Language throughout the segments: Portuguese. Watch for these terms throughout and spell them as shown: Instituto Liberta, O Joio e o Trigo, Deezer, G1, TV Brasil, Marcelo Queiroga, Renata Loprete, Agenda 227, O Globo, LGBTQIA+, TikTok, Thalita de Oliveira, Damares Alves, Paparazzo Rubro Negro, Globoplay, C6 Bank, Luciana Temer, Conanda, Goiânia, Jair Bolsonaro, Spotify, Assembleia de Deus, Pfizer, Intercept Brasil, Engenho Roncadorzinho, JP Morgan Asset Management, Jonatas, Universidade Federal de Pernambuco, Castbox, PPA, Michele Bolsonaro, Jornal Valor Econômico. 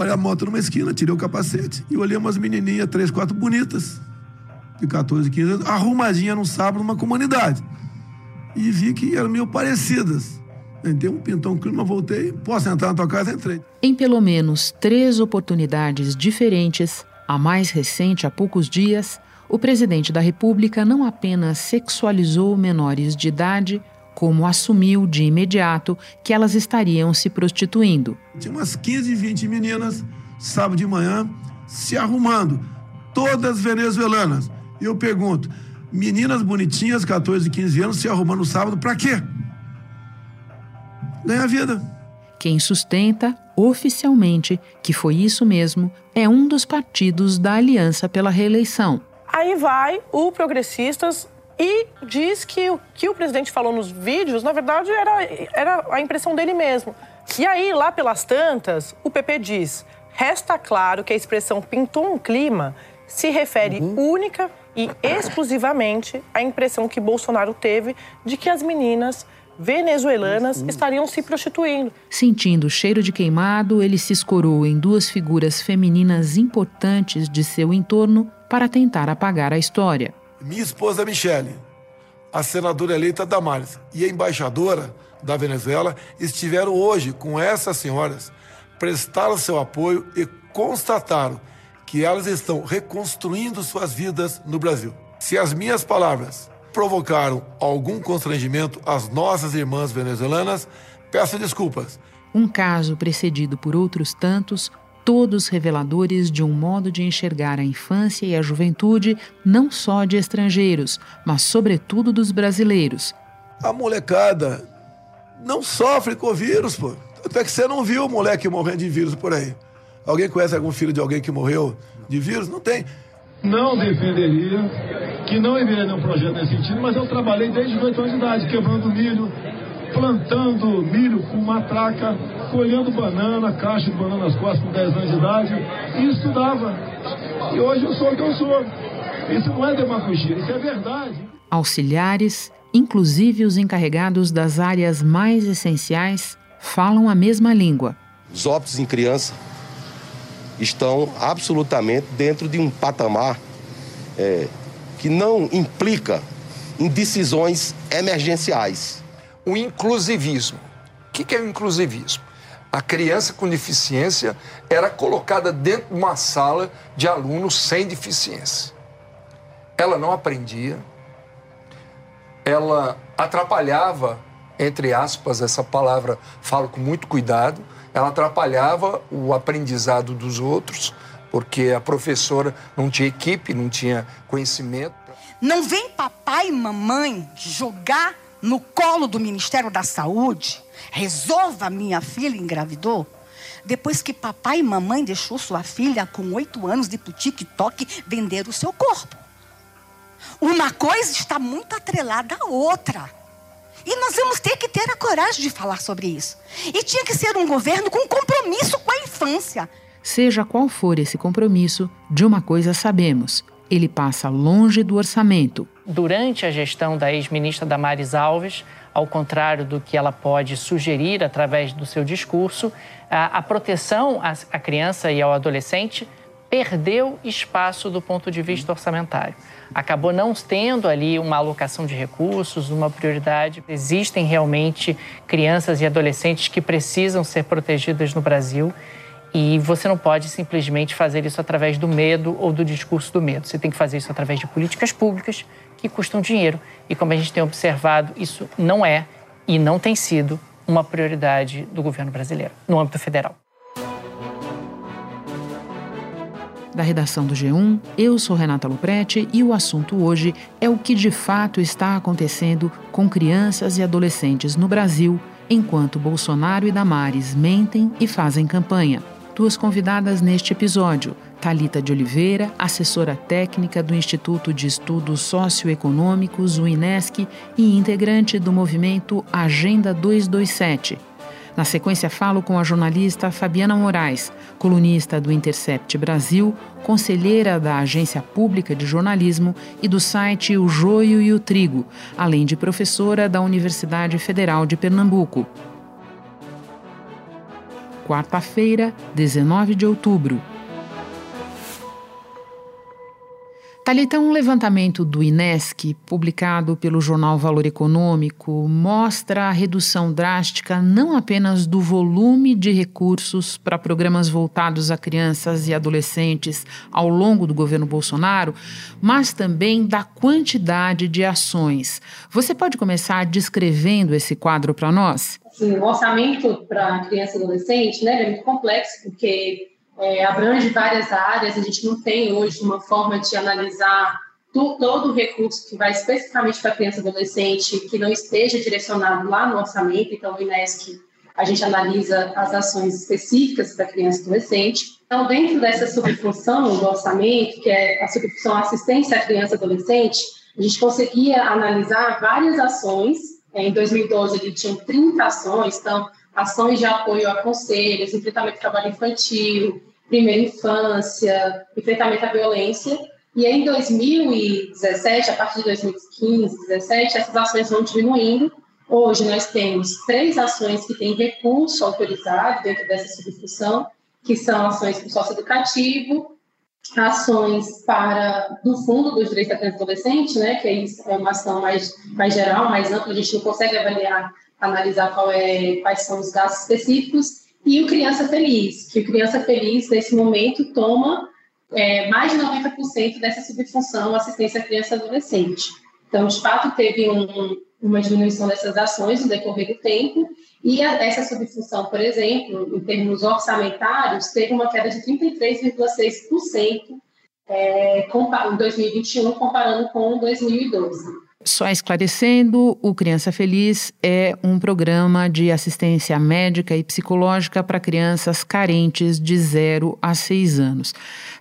Parei a moto numa esquina, tirei o capacete e olhei umas menininhas, 3, 4 bonitas, de 14, 15 anos, arrumadinha num sábado numa comunidade. E vi que eram meio parecidas. Entrei um pintão, um clima, voltei, posso entrar na tua casa? Entrei. Em pelo menos 3 oportunidades diferentes, a mais recente há poucos dias, o presidente da República não apenas sexualizou menores de idade, como assumiu de imediato que elas estariam se prostituindo. Tinha umas 15, 20 meninas, sábado de manhã, se arrumando, todas venezuelanas. Eu pergunto, meninas bonitinhas, 14, 15 anos, se arrumando sábado, pra quê? Ganha vida. Quem sustenta, oficialmente, que foi isso mesmo, é um dos partidos da Aliança pela Reeleição. Aí vai o Progressistas e diz que o presidente falou nos vídeos, na verdade, era a impressão dele mesmo. E aí, lá pelas tantas, o PP diz, resta claro que a expressão pintou um clima se refere única e exclusivamente à impressão que Bolsonaro teve de que as meninas venezuelanas estariam se prostituindo. Sentindo o cheiro de queimado, ele se escorou em 2 figuras femininas importantes de seu entorno para tentar apagar a história. Minha esposa Michele, a senadora eleita Damares e a embaixadora da Venezuela estiveram hoje com essas senhoras, prestaram seu apoio e constataram que elas estão reconstruindo suas vidas no Brasil. Se as minhas palavras provocaram algum constrangimento às nossas irmãs venezuelanas, peço desculpas. Um caso precedido por outros tantos, todos reveladores de um modo de enxergar a infância e a juventude, não só de estrangeiros, mas sobretudo dos brasileiros. A molecada não sofre com vírus, pô. Até que você não viu o moleque morrendo de vírus por aí. Alguém conhece algum filho de alguém que morreu de vírus? Não tem. Não defenderia, que não haveria nenhum projeto nesse sentido, mas eu trabalhei desde 18 anos de idade, quebrando milho, plantando milho com matraca, colhendo banana, caixa de banana nas costas com 10 anos de idade, e estudava. E hoje eu sou o que eu sou. Isso não é demagogia, isso é verdade. Auxiliares, inclusive os encarregados das áreas mais essenciais, falam a mesma língua. Os óbitos em criança estão absolutamente dentro de um patamar que não implica em decisões emergenciais. O inclusivismo. O que é o inclusivismo? A criança com deficiência era colocada dentro de uma sala de alunos sem deficiência. Ela não aprendia, ela atrapalhava, entre aspas, essa palavra falo com muito cuidado, ela atrapalhava o aprendizado dos outros, porque a professora não tinha equipe, não tinha conhecimento. Não vem papai e mamãe jogar no colo do Ministério da Saúde, resolva, minha filha engravidou, depois que papai e mamãe deixou sua filha com 8 anos de pro TikTok vender o seu corpo. Uma coisa está muito atrelada à outra. E nós vamos ter que ter a coragem de falar sobre isso. E tinha que ser um governo com compromisso com a infância. Seja qual for esse compromisso, de uma coisa sabemos, ele passa longe do orçamento. Durante a gestão da ex-ministra Damares Alves, ao contrário do que ela pode sugerir através do seu discurso, a proteção à criança e ao adolescente perdeu espaço do ponto de vista orçamentário. Acabou não tendo ali uma alocação de recursos, uma prioridade. Existem realmente crianças e adolescentes que precisam ser protegidas no Brasil e você não pode simplesmente fazer isso através do medo ou do discurso do medo. Você tem que fazer isso através de políticas públicas que custam dinheiro. E como a gente tem observado, isso não é e não tem sido uma prioridade do governo brasileiro no âmbito federal. Da redação do G1, eu sou Renata Loprete e o assunto hoje é o que de fato está acontecendo com crianças e adolescentes no Brasil, enquanto Bolsonaro e Damares mentem e fazem campanha. 2 convidadas neste episódio, Thalita de Oliveira, assessora técnica do Instituto de Estudos Socioeconômicos, o INESC, e integrante do movimento Agenda 227. Na sequência, falo com a jornalista Fabiana Moraes, colunista do Intercept Brasil, conselheira da Agência Pública de Jornalismo e do site O Joio e o Trigo, além de professora da Universidade Federal de Pernambuco. quarta-feira, 19 de outubro. Thalita, um levantamento do INESC, publicado pelo Jornal Valor Econômico, mostra a redução drástica não apenas do volume de recursos para programas voltados a crianças e adolescentes ao longo do governo Bolsonaro, mas também da quantidade de ações. Você pode começar descrevendo esse quadro para nós? Sim, o orçamento para criança e adolescente, né, é muito complexo, porque abrange várias áreas. A gente não tem hoje uma forma de analisar todo o recurso que vai especificamente para a criança e adolescente que não esteja direcionado lá no orçamento. Então, o INESC, a gente analisa as ações específicas para criança e adolescente. Então, dentro dessa subfunção do orçamento, que é a subfunção assistência à criança e adolescente, a gente conseguia analisar várias ações. Em 2012, ele tinha 30 ações, então, ações de apoio a conselhos, enfrentamento ao trabalho infantil, primeira infância, enfrentamento à violência. E em 2017, a partir de 2015, 2017, essas ações vão diminuindo. Hoje nós temos 3 ações que têm recurso autorizado dentro dessa subfunção, que são ações para o socioeducativo, ações para do Fundo dos Direitos da Criança e Adolescente, né, que é uma ação mais geral, mais ampla, a gente não consegue analisar quais são os gastos específicos, e o Criança Feliz, que o Criança Feliz, nesse momento, toma mais de 90% dessa subfunção assistência à criança e adolescente. Então, de fato, teve uma diminuição dessas ações no decorrer do tempo, e essa subfunção, por exemplo, em termos orçamentários, teve uma queda de 33,6% em 2021, comparando com 2012. Só esclarecendo, o Criança Feliz é um programa de assistência médica e psicológica para crianças carentes de 0 a 6 anos.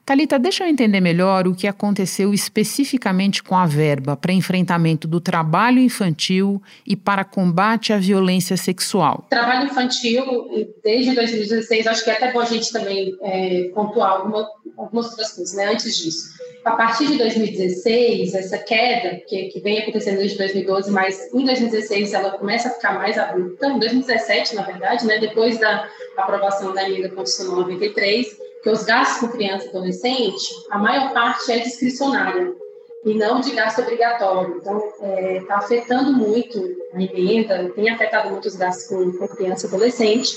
Thalita, deixa eu entender melhor o que aconteceu especificamente com a verba para enfrentamento do trabalho infantil e para combate à violência sexual. Trabalho infantil, desde 2016, acho que é até bom a gente também pontuar algumas outras coisas, né, antes disso. A partir de 2016, essa queda, que vem acontecendo desde 2012, mas em 2016 ela começa a ficar mais abrupta, em 2017, na verdade, né, depois da aprovação da Emenda Constitucional 93, que os gastos com criança e adolescente, a maior parte é discricionária e não de gasto obrigatório. Então, está afetando muito a emenda, tem afetado muito os gastos com criança e adolescente.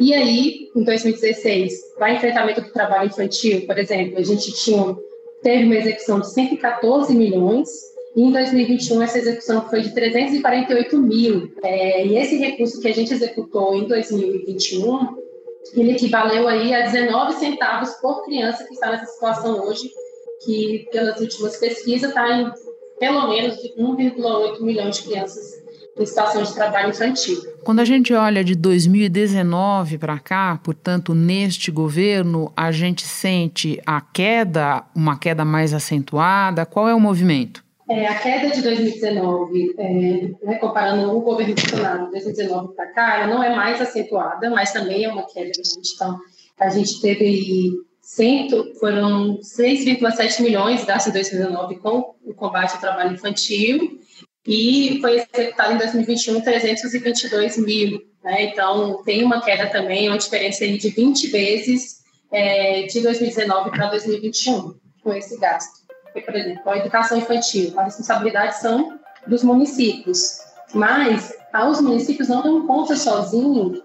E aí, em 2016, para enfrentamento do trabalho infantil, por exemplo, a gente teve uma execução de 114 milhões e em 2021 essa execução foi de 348 mil. E esse recurso que a gente executou em 2021, ele equivaleu aí a 19 centavos por criança que está nessa situação hoje, que pelas últimas pesquisas está em pelo menos 1,8 milhão de crianças em situação de trabalho infantil. Quando a gente olha de 2019 para cá, portanto, neste governo, a gente sente a queda, uma queda mais acentuada. Qual é o movimento? A queda de 2019, né, comparando o governo Bolsonaro de 2019 para cá, ela não é mais acentuada, mas também é uma queda grande. Então, a gente teve aí foram 6,7 milhões gastos em 2019 com o combate ao trabalho infantil, e foi executado em 2021 322 mil. Né? Então, tem uma queda também, uma diferença aí de 20 vezes de 2019 para 2021 com esse gasto. Por exemplo, a educação infantil, as responsabilidades são dos municípios, mas os municípios não dão conta sozinhos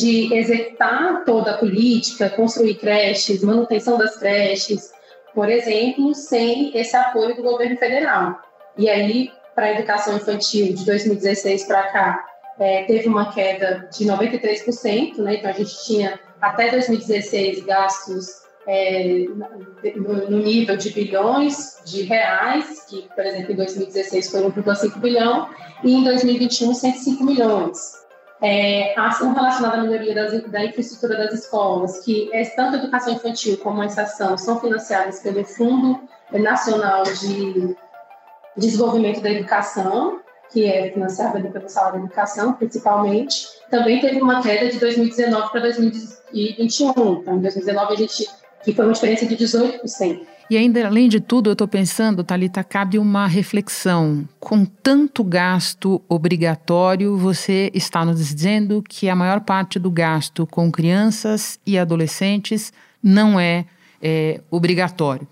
de executar toda a política, construir creches, manutenção das creches, por exemplo, sem esse apoio do governo federal. E aí, para a educação infantil, de 2016 para cá, teve uma queda de 93%, né? Então a gente tinha até 2016 gastos no nível de bilhões de reais, que, por exemplo, em 2016 foi 1,5 bilhão, e em 2021, 105 milhões. A ação relacionada à melhoria da infraestrutura das escolas, que tanto a educação infantil como essa ação são financiadas pelo Fundo Nacional de Desenvolvimento da Educação, que é financiada pelo Salário da Educação, principalmente, também teve uma queda de 2019 para 2021. Então, em 2019, a gente que foi uma diferença de 18%. E ainda, além de tudo, eu estou pensando, Thalita, cabe uma reflexão. Com tanto gasto obrigatório, você está nos dizendo que a maior parte do gasto com crianças e adolescentes não é obrigatório.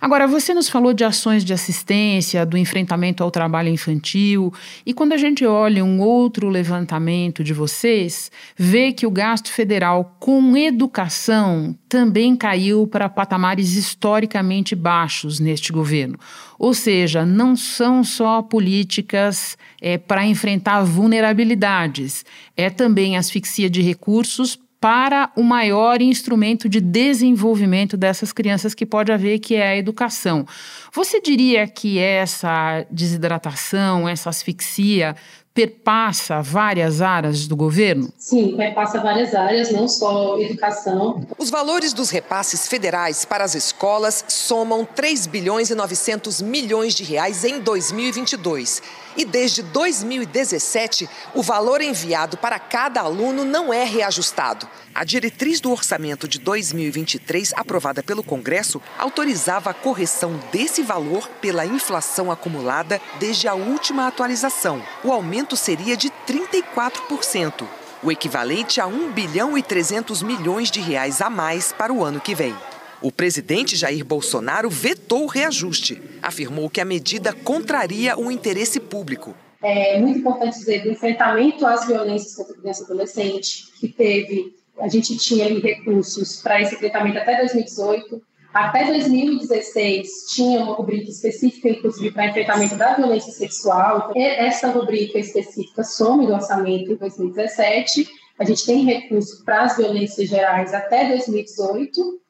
Agora, você nos falou de ações de assistência, do enfrentamento ao trabalho infantil, e quando a gente olha um outro levantamento de vocês, vê que o gasto federal com educação também caiu para patamares historicamente baixos neste governo. Ou seja, não são só políticas para enfrentar vulnerabilidades, é também asfixia de recursos para o maior instrumento de desenvolvimento dessas crianças que pode haver, que é a educação. Você diria que essa desidratação, essa asfixia, perpassa várias áreas do governo? Sim, perpassa várias áreas, não só educação. Os valores dos repasses federais para as escolas somam 3 bilhões e 900 milhões de reais em 2022. E desde 2017, o valor enviado para cada aluno não é reajustado. A diretriz do orçamento de 2023, aprovada pelo Congresso, autorizava a correção desse valor pela inflação acumulada desde a última atualização. O aumento seria de 34%, o equivalente a 1 bilhão e 300 milhões de reais a mais para o ano que vem. O presidente Jair Bolsonaro vetou o reajuste. Afirmou que a medida contraria o interesse público. É muito importante dizer do enfrentamento às violências contra criança e adolescente, que a gente tinha ali recursos para esse enfrentamento até 2018. Até 2016, tinha uma rubrica específica, inclusive, para enfrentamento da violência sexual. E essa rubrica específica some do orçamento em 2017. A gente tem recurso para as violências gerais até 2018.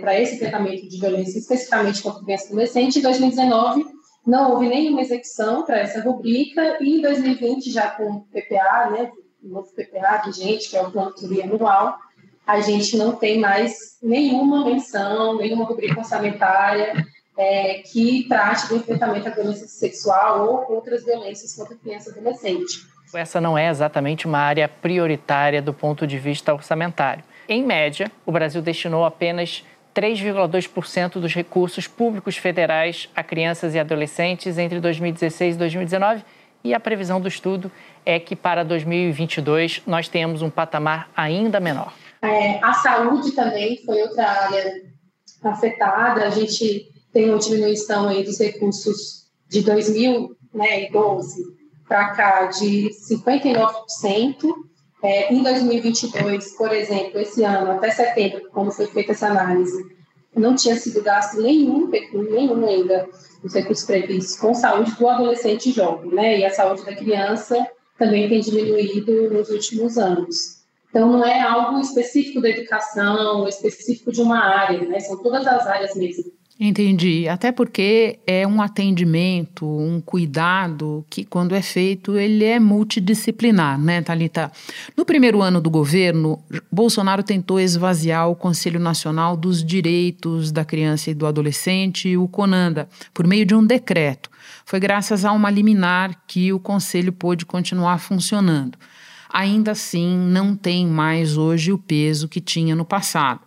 Para esse tratamento de violência, especificamente contra criança e adolescente. Em 2019, não houve nenhuma execução para essa rubrica, e em 2020, já com o PPA, o novo PPA vigente, que é o plano plurianual, a gente não tem mais nenhuma menção, nenhuma rubrica orçamentária que trate do enfrentamento à violência sexual ou outras violências contra criança e adolescente. Essa não é exatamente uma área prioritária do ponto de vista orçamentário. Em média, o Brasil destinou apenas 3,2% dos recursos públicos federais a crianças e adolescentes entre 2016 e 2019, e a previsão do estudo é que para 2022 nós temos um patamar ainda menor. A saúde também foi outra área afetada. A gente tem uma diminuição aí dos recursos de 2012 para cá de 59%. Em 2022, por exemplo, esse ano, até setembro, quando foi feita essa análise, não tinha sido gasto nenhum ainda dos recursos previstos com saúde do adolescente jovem, E a saúde da criança também tem diminuído nos últimos anos. Então, não é algo específico da educação, específico de uma área, São todas as áreas mesmo. Entendi, até porque é um atendimento, um cuidado que, quando é feito, ele é multidisciplinar, Thalita? No primeiro ano do governo, Bolsonaro tentou esvaziar o Conselho Nacional dos Direitos da Criança e do Adolescente, o Conanda, por meio de um decreto. Foi graças a uma liminar que o Conselho pôde continuar funcionando. Ainda assim, não tem mais hoje o peso que tinha no passado.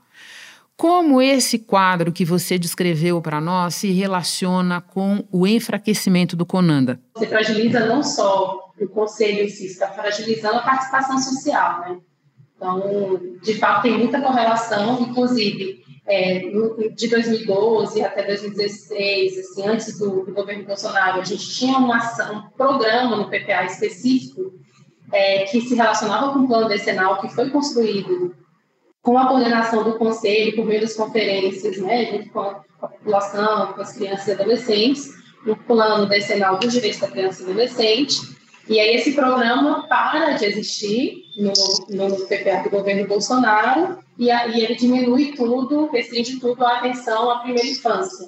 Como esse quadro que você descreveu para nós se relaciona com o enfraquecimento do Conanda? Você fragiliza não só o Conselho em si, está fragilizando a participação social, Então, de fato, tem muita correlação, inclusive, de 2012 até 2016, antes do governo Bolsonaro, a gente tinha um programa no PPA específico que se relacionava com o plano decenal que foi construído com a coordenação do Conselho, por meio das conferências, junto com a população, com as crianças e adolescentes, no plano decenal dos direitos da criança e adolescente. E aí esse programa para de existir no PPA do governo Bolsonaro, e aí ele diminui tudo, restringe tudo a atenção à primeira infância.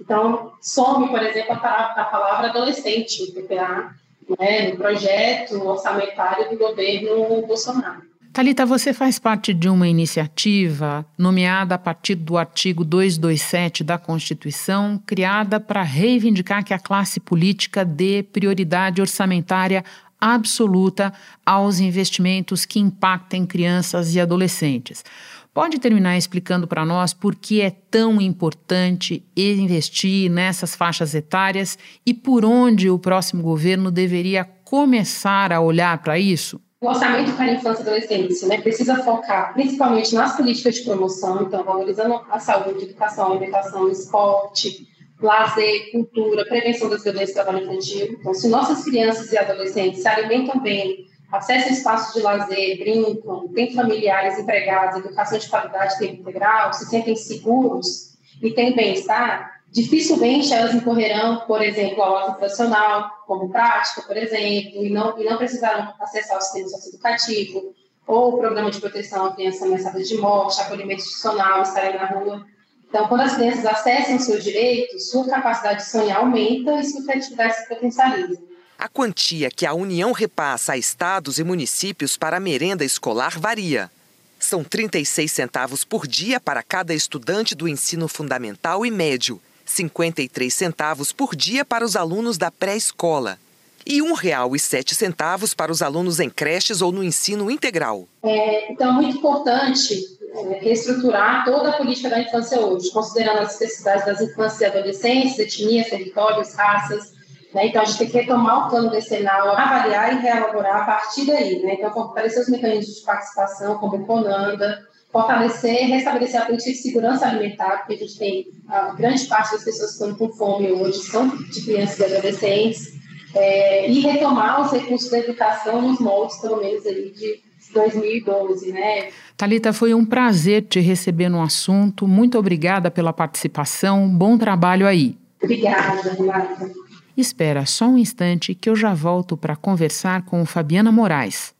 Então, some, por exemplo, a palavra adolescente no PPA, no projeto orçamentário do governo Bolsonaro. Thalita, você faz parte de uma iniciativa nomeada a partir do artigo 227 da Constituição, criada para reivindicar que a classe política dê prioridade orçamentária absoluta aos investimentos que impactem crianças e adolescentes. Pode terminar explicando para nós por que é tão importante investir nessas faixas etárias e por onde o próximo governo deveria começar a olhar para isso? O orçamento para a infância e adolescência, né, precisa focar principalmente nas políticas de promoção, então valorizando a saúde, educação, alimentação, esporte, lazer, cultura, prevenção das violências do trabalho infantil. Então, se nossas crianças e adolescentes se alimentam bem, acessam espaços de lazer, brincam, têm familiares, empregados, educação de qualidade, tempo integral, se sentem seguros e têm bem-estar, dificilmente elas incorrerão, por exemplo, ao ato tradicional, como prática, por exemplo, e não precisarão acessar o sistema socioeducativo ou o programa de proteção à criança ameaçada de morte, acolhimento institucional, estarem na rua. Então, quando as crianças acessam seus direitos, sua capacidade de sonhar aumenta e sua criatividade se potencializa. A quantia que a União repassa a estados e municípios para a merenda escolar varia. São 36 centavos por dia para cada estudante do ensino fundamental e médio, 53 centavos por dia para os alunos da pré-escola e R$ 1,07 para os alunos em creches ou no ensino integral. Então, é muito importante reestruturar toda a política da infância hoje, considerando as necessidades das infâncias e adolescentes, etnias, territórios, raças. Né? Então, a gente tem que retomar o plano decenal, avaliar e reelaborar a partir daí. Né? Então, fortalecer os mecanismos de participação, como o Conanda, fortalecer, restabelecer a política de segurança alimentar, porque a gente tem grande parte das pessoas que estão com fome hoje, são de crianças e adolescentes, e retomar os recursos da educação nos moldes, pelo menos, ali, de 2012, né? Thalita, foi um prazer te receber no assunto. Muito obrigada pela participação. Bom trabalho aí. Obrigada, Renata. Espera só um instante que eu já volto para conversar com Fabiana Moraes.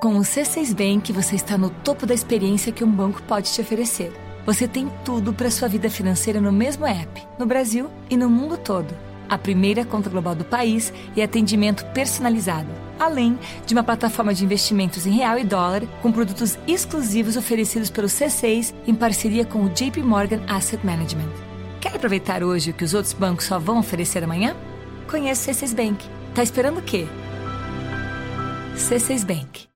Com o C6 Bank, você está no topo da experiência que um banco pode te oferecer. Você tem tudo para sua vida financeira no mesmo app, no Brasil e no mundo todo. A primeira conta global do país e atendimento personalizado, além de uma plataforma de investimentos em real e dólar, com produtos exclusivos oferecidos pelo C6 em parceria com o JP Morgan Asset Management. Quer aproveitar hoje o que os outros bancos só vão oferecer amanhã? Conheça o C6 Bank. Tá esperando o quê? C6 Bank.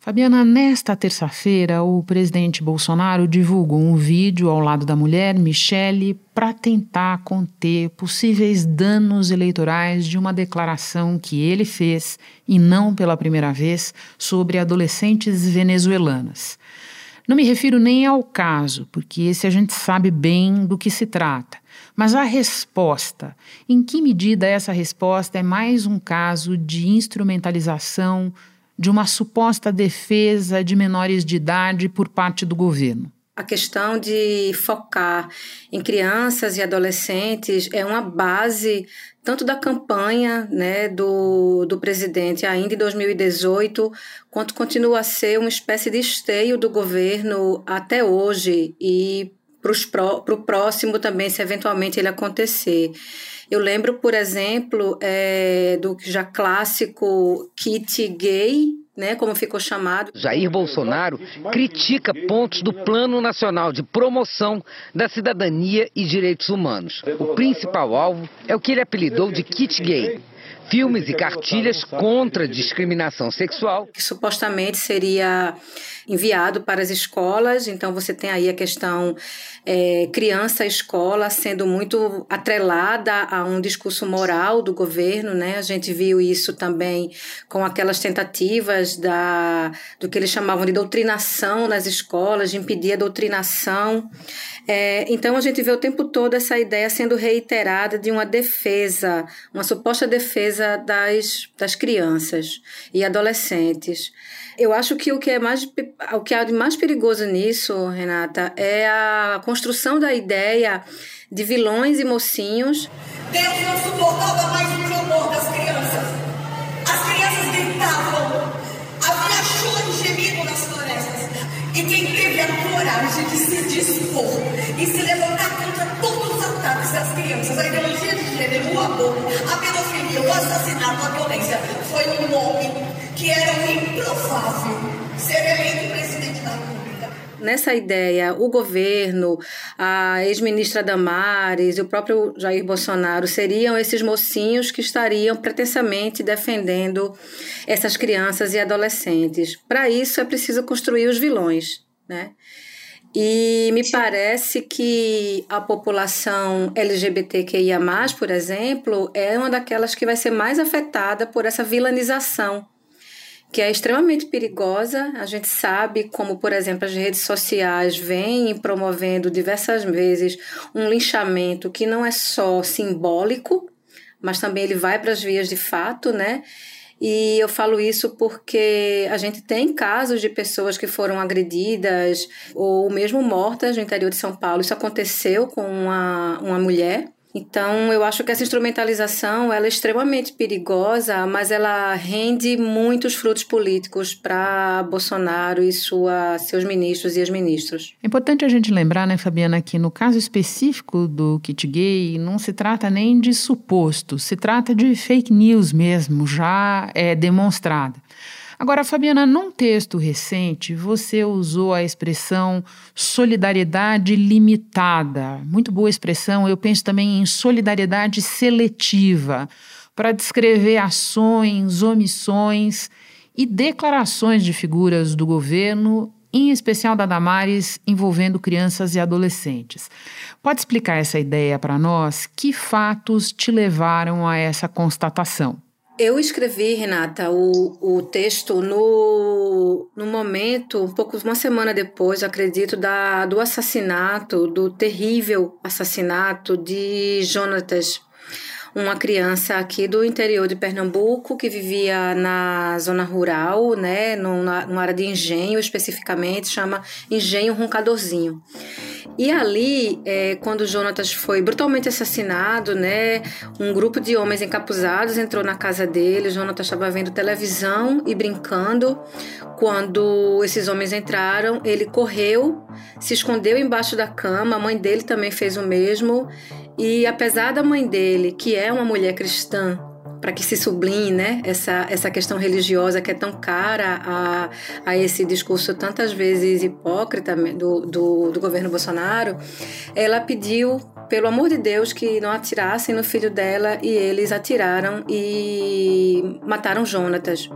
Fabiana, nesta terça-feira, o presidente Bolsonaro divulgou um vídeo ao lado da mulher, Michele, para tentar conter possíveis danos eleitorais de uma declaração que ele fez, e não pela primeira vez, sobre adolescentes venezuelanas. Não me refiro nem ao caso, porque esse a gente sabe bem do que se trata. Mas a resposta, em que medida essa resposta é mais um caso de instrumentalização de uma suposta defesa de menores de idade por parte do governo? A questão de focar em crianças e adolescentes é uma base tanto da campanha, né, do presidente ainda em 2018, quanto continua a ser uma espécie de esteio do governo até hoje e para o próximo também, se eventualmente ele acontecer. Eu lembro, por exemplo, do já clássico kit gay, né, como ficou chamado. Jair Bolsonaro critica pontos do Plano Nacional de Promoção da Cidadania e Direitos Humanos. O principal alvo é o que ele apelidou de kit gay. Filmes e cartilhas contra a discriminação sexual. Que supostamente seria enviado para as escolas, então você tem aí a questão criança-escola sendo muito atrelada a um discurso moral do governo, né? A gente viu isso também com aquelas tentativas do que eles chamavam de doutrinação nas escolas, de impedir a doutrinação. Então a gente vê o tempo todo essa ideia sendo reiterada de uma defesa, uma suposta defesa das crianças e adolescentes. Eu acho que o que é mais perigoso nisso, Renata, é a construção da ideia de vilões e mocinhos. Deus não suportava mais o clamor das crianças. As crianças gritavam, havia choro e gemido nas florestas. E quem teve a coragem de se dispor e se levantar contra todos os ataques às crianças, a ideologia de gênero, o aborto, a pedofilia, o assassinato, a violência, foi um homem que era um improvável ser eleito presidente da República. Nessa ideia, o governo, a ex-ministra Damares e o próprio Jair Bolsonaro seriam esses mocinhos que estariam pretensamente defendendo essas crianças e adolescentes. Para isso, é preciso construir os vilões. né? E me parece que a população LGBTQIA+, por exemplo, é uma daquelas que vai ser mais afetada por essa vilanização, que é extremamente perigosa. A gente sabe como, por exemplo, as redes sociais vêm promovendo diversas vezes um linchamento que não é só simbólico, mas também ele vai para as vias de fato, né? E eu falo isso porque a gente tem casos de pessoas que foram agredidas ou mesmo mortas no interior de São Paulo. Isso aconteceu com uma mulher. Então, eu acho que essa instrumentalização ela é extremamente perigosa, mas ela rende muitos frutos políticos para Bolsonaro e seus ministros e ex-ministros. É importante a gente lembrar, né, Fabiana, que no caso específico do kit gay, não se trata nem de suposto, se trata de fake news mesmo, já demonstrada. Agora, Fabiana, num texto recente, você usou a expressão solidariedade limitada. Muito boa expressão, eu penso também em solidariedade seletiva, para descrever ações, omissões e declarações de figuras do governo, em especial da Damares, envolvendo crianças e adolescentes. Pode explicar essa ideia para nós? Que fatos te levaram a essa constatação? Eu escrevi, Renata, o texto no momento, um pouco, uma semana depois, acredito, do assassinato, do terrível assassinato de Jonatas, uma criança aqui do interior de Pernambuco que vivia na zona rural, né, numa área de Engenho especificamente, chama Engenho Roncadorzinho. E ali, quando Jonatas foi brutalmente assassinado, né, um grupo de homens encapuzados entrou na casa dele. Jonatas estava vendo televisão e brincando. Quando esses homens entraram, ele correu, se escondeu embaixo da cama. A mãe dele também fez o mesmo. E apesar da mãe dele, que é uma mulher cristã, para que se sublime, né, essa questão religiosa que é tão cara a esse discurso tantas vezes hipócrita do governo Bolsonaro, ela pediu, pelo amor de Deus, que não atirassem no filho dela, e eles atiraram e mataram Jonatas.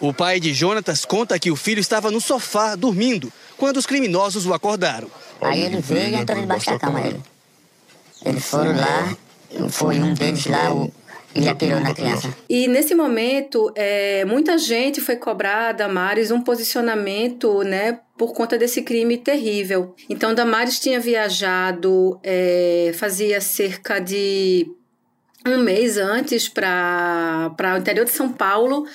O pai de Jonatas conta que o filho estava no sofá, dormindo, quando os criminosos o acordaram. Aí ele veio e entrou debaixo da cama dele. Eles foram lá, foi um deles lá, ele atirou na criança. E nesse momento, muita gente foi cobrar a Damares um posicionamento, né, por conta desse crime terrível. Então, Damares tinha viajado, fazia cerca de um mês antes para o interior de São Paulo,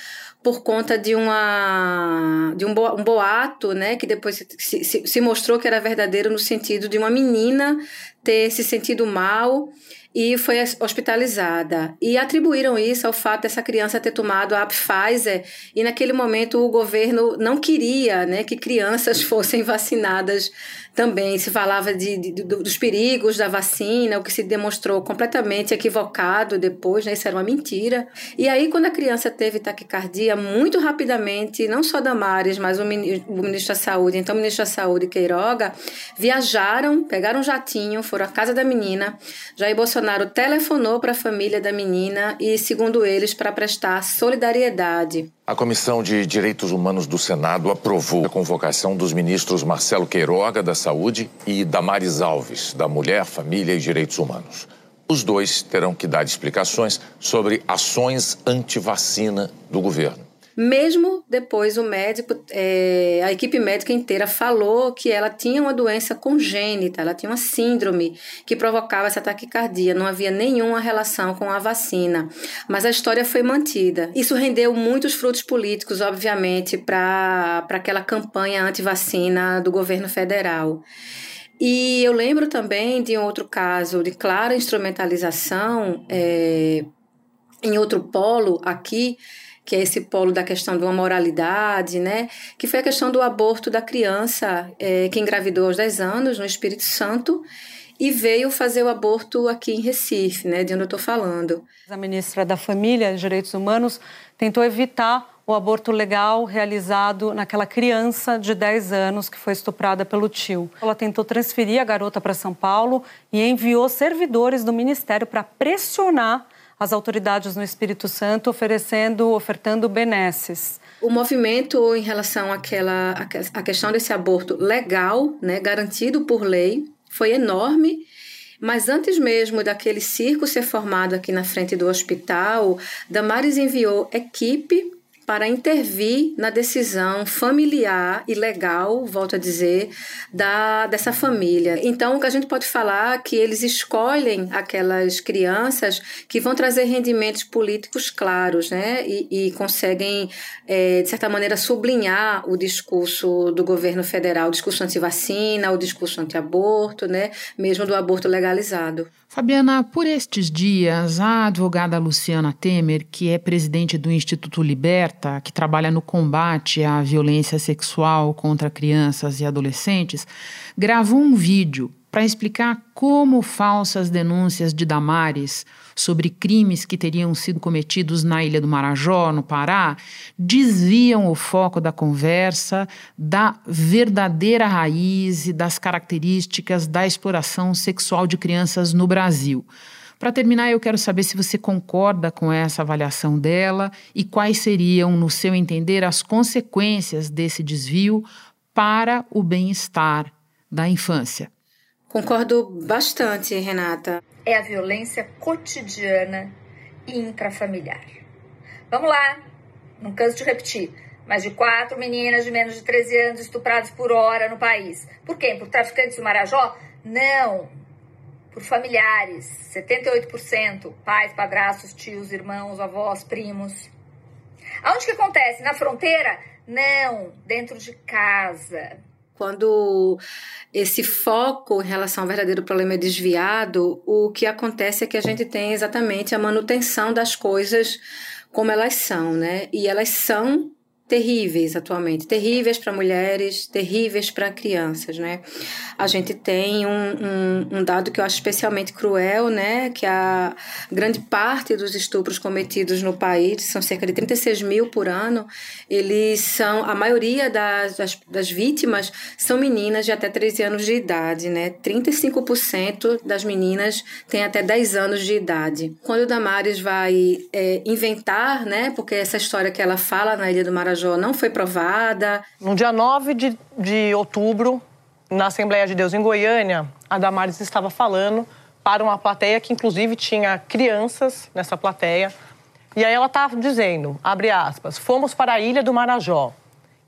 por conta de um boato, né, que depois se mostrou que era verdadeiro, no sentido de uma menina ter se sentido mal e foi hospitalizada. E atribuíram isso ao fato dessa criança ter tomado a Pfizer, e naquele momento o governo não queria, né, que crianças fossem vacinadas também. Se falava dos perigos da vacina, o que se demonstrou completamente equivocado depois, né, isso era uma mentira. E aí, quando a criança teve taquicardia, muito rapidamente, não só Damares, mas o ministro da Saúde, então o ministro da Saúde, Queiroga, viajaram, pegaram um jatinho, foram à casa da menina. Jair Bolsonaro telefonou para a família da menina e, segundo eles, para prestar solidariedade. A Comissão de Direitos Humanos do Senado aprovou a convocação dos ministros Marcelo Queiroga, da Saúde, e Damares Alves, da Mulher, Família e Direitos Humanos. Os dois terão que dar explicações sobre ações antivacina do governo. Mesmo depois, o médico, a equipe médica inteira falou que ela tinha uma doença congênita, ela tinha uma síndrome que provocava essa taquicardia, não havia nenhuma relação com a vacina, mas a história foi mantida. Isso rendeu muitos frutos políticos, obviamente, para aquela campanha antivacina do governo federal. E eu lembro também de um outro caso de clara instrumentalização em outro polo aqui, que é esse polo da questão de uma moralidade, né? Que foi a questão do aborto da criança que engravidou aos 10 anos no Espírito Santo e veio fazer o aborto aqui em Recife, né? De onde eu estou falando. A ministra da Família e Direitos Humanos tentou evitar o aborto legal realizado naquela criança de 10 anos que foi estuprada pelo tio. Ela tentou transferir a garota para São Paulo e enviou servidores do Ministério para pressionar as autoridades no Espírito Santo, ofertando benesses. O movimento em relação à questão desse aborto legal, né, garantido por lei, foi enorme. Mas antes mesmo daquele circo ser formado aqui na frente do hospital, Damares enviou equipe para intervir na decisão familiar e legal, volto a dizer, dessa família. Então, o que a gente pode falar é que eles escolhem aquelas crianças que vão trazer rendimentos políticos claros, né? E conseguem, de certa maneira, sublinhar o discurso do governo federal, o discurso antivacina, o discurso antiaborto, né? Mesmo do aborto legalizado. Fabiana, por estes dias, a advogada Luciana Temer, que é presidente do Instituto Liberta, que trabalha no combate à violência sexual contra crianças e adolescentes, gravou um vídeo para explicar como falsas denúncias de Damares sobre crimes que teriam sido cometidos na Ilha do Marajó, no Pará, desviam o foco da conversa da verdadeira raiz e das características da exploração sexual de crianças no Brasil. Para terminar, eu quero saber se você concorda com essa avaliação dela e quais seriam, no seu entender, as consequências desse desvio para o bem-estar da infância. Concordo bastante, Renata. É a violência cotidiana e intrafamiliar. Vamos lá, não canso de repetir. Mais de 4 meninas de menos de 13 anos estupradas por hora no país. Por quem? Por traficantes do Marajó? Não. Por familiares, 78%, pais, padrastos, tios, irmãos, avós, primos. Aonde que acontece? Na fronteira? Não, dentro de casa. Quando esse foco em relação ao verdadeiro problema é desviado, o que acontece é que a gente tem exatamente a manutenção das coisas como elas são, né? E elas são terríveis atualmente, terríveis para mulheres, terríveis para crianças, né? A gente tem um dado que eu acho especialmente cruel, né? Que a grande parte dos estupros cometidos no país, são cerca de 36 mil por ano, eles são, a maioria das vítimas são meninas de até 13 anos de idade, né? 35% das meninas têm até 10 anos de idade. Quando o Damares vai inventar, né? Porque essa história que ela fala na Ilha do Marajó não foi provada. No dia 9 de outubro, na Assembleia de Deus em Goiânia, a Damares estava falando para uma plateia que, inclusive, tinha crianças nessa plateia. E aí ela estava dizendo, abre aspas, fomos para a Ilha do Marajó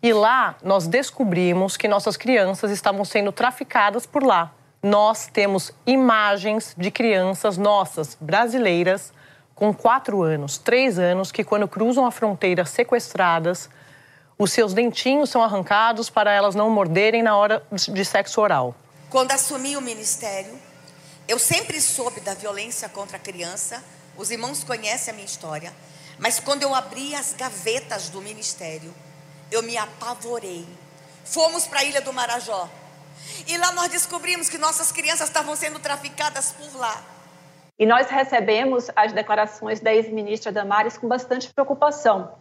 e lá nós descobrimos que nossas crianças estavam sendo traficadas por lá. Nós temos imagens de crianças nossas, brasileiras, com 4 anos, 3 anos, que quando cruzam a fronteira sequestradas, os seus dentinhos são arrancados para elas não morderem na hora de sexo oral. Quando assumi o ministério, eu sempre soube da violência contra a criança, os irmãos conhecem a minha história, mas quando eu abri as gavetas do ministério, eu me apavorei. Fomos para a Ilha do Marajó e lá nós descobrimos que nossas crianças estavam sendo traficadas por lá. E nós recebemos as declarações da ex-ministra Damares com bastante preocupação,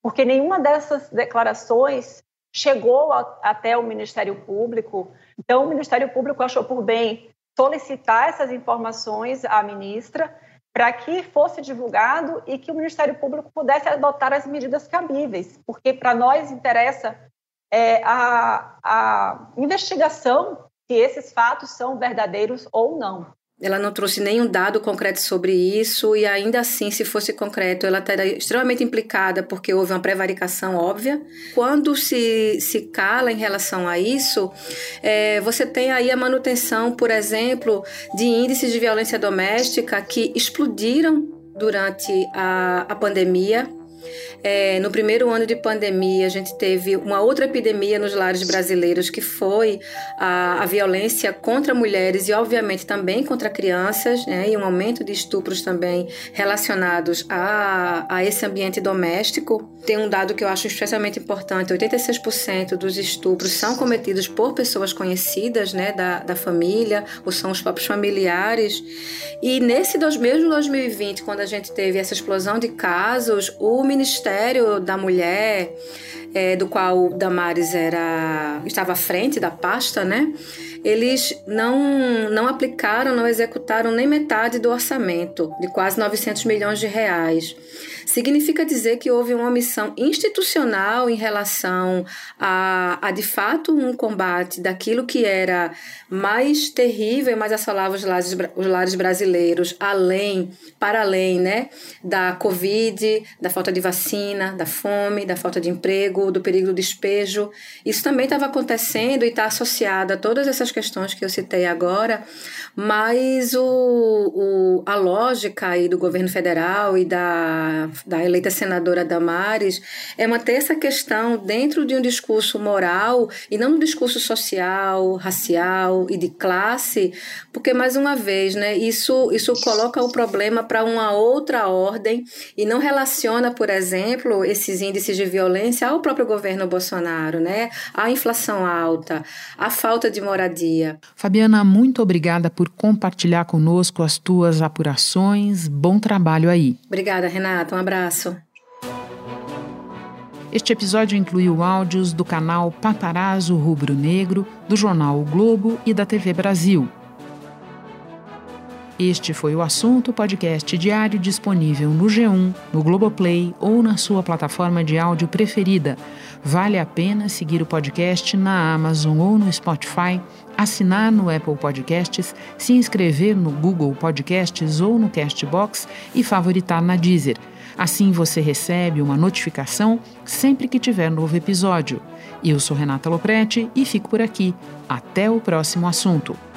porque nenhuma dessas declarações chegou até o Ministério Público. Então, o Ministério Público achou por bem solicitar essas informações à ministra para que fosse divulgado e que o Ministério Público pudesse adotar as medidas cabíveis, porque para nós interessa a investigação se esses fatos são verdadeiros ou não. Ela não trouxe nenhum dado concreto sobre isso e ainda assim, se fosse concreto, ela estaria extremamente implicada porque houve uma prevaricação óbvia. Quando se cala em relação a isso, você tem aí a manutenção, por exemplo, de índices de violência doméstica que explodiram durante a pandemia. No primeiro ano de pandemia, a gente teve uma outra epidemia nos lares brasileiros, que foi a violência contra mulheres e, obviamente, também contra crianças, né? E um aumento de estupros também relacionados a esse ambiente doméstico. Tem um dado que eu acho especialmente importante, 86% dos estupros são cometidos por pessoas conhecidas, né? da família, ou são os próprios familiares. E mesmo 2020, quando a gente teve essa explosão de casos, o Ministério da Mulher, do qual Damares estava à frente da pasta, né? eles não aplicaram, não executaram nem metade do orçamento, de quase 900 milhões de reais. Significa dizer que houve uma omissão institucional em relação a de fato, um combate daquilo que era mais terrível e mais assolava os lares brasileiros, para além, né, da Covid, da falta de vacina, da fome, da falta de emprego, do perigo do despejo. Isso também estava acontecendo e está associado a todas essas questões que eu citei agora, mas a lógica aí do governo federal e da eleita senadora Damares é manter essa questão dentro de um discurso moral e não um discurso social, racial e de classe, porque, mais uma vez, né, isso coloca o problema para uma outra ordem e não relaciona, por exemplo, esses índices de violência ao próprio governo Bolsonaro, né, à inflação alta, à falta de moradia. Fabiana, muito obrigada por compartilhar conosco as tuas apurações. Bom trabalho aí. Obrigada, Renata. Um abraço. Este episódio incluiu áudios do canal Paparazzo Rubro Negro, do jornal O Globo e da TV Brasil. Este foi o Assunto, podcast diário disponível no G1, no Globoplay ou na sua plataforma de áudio preferida. Vale a pena seguir o podcast na Amazon ou no Spotify, assinar no Apple Podcasts, se inscrever no Google Podcasts ou no Castbox e favoritar na Deezer. Assim você recebe uma notificação sempre que tiver novo episódio. Eu sou Renata Loprete e fico por aqui. Até o próximo Assunto.